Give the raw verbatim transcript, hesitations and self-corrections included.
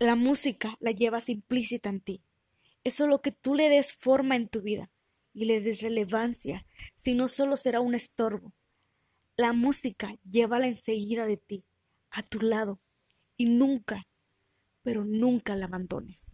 La música la llevas implícita en ti. Es solo que tú le des forma en tu vida y le des relevancia, si no solo será un estorbo. La música llévala enseguida de ti, a tu lado, y nunca, pero nunca la abandones.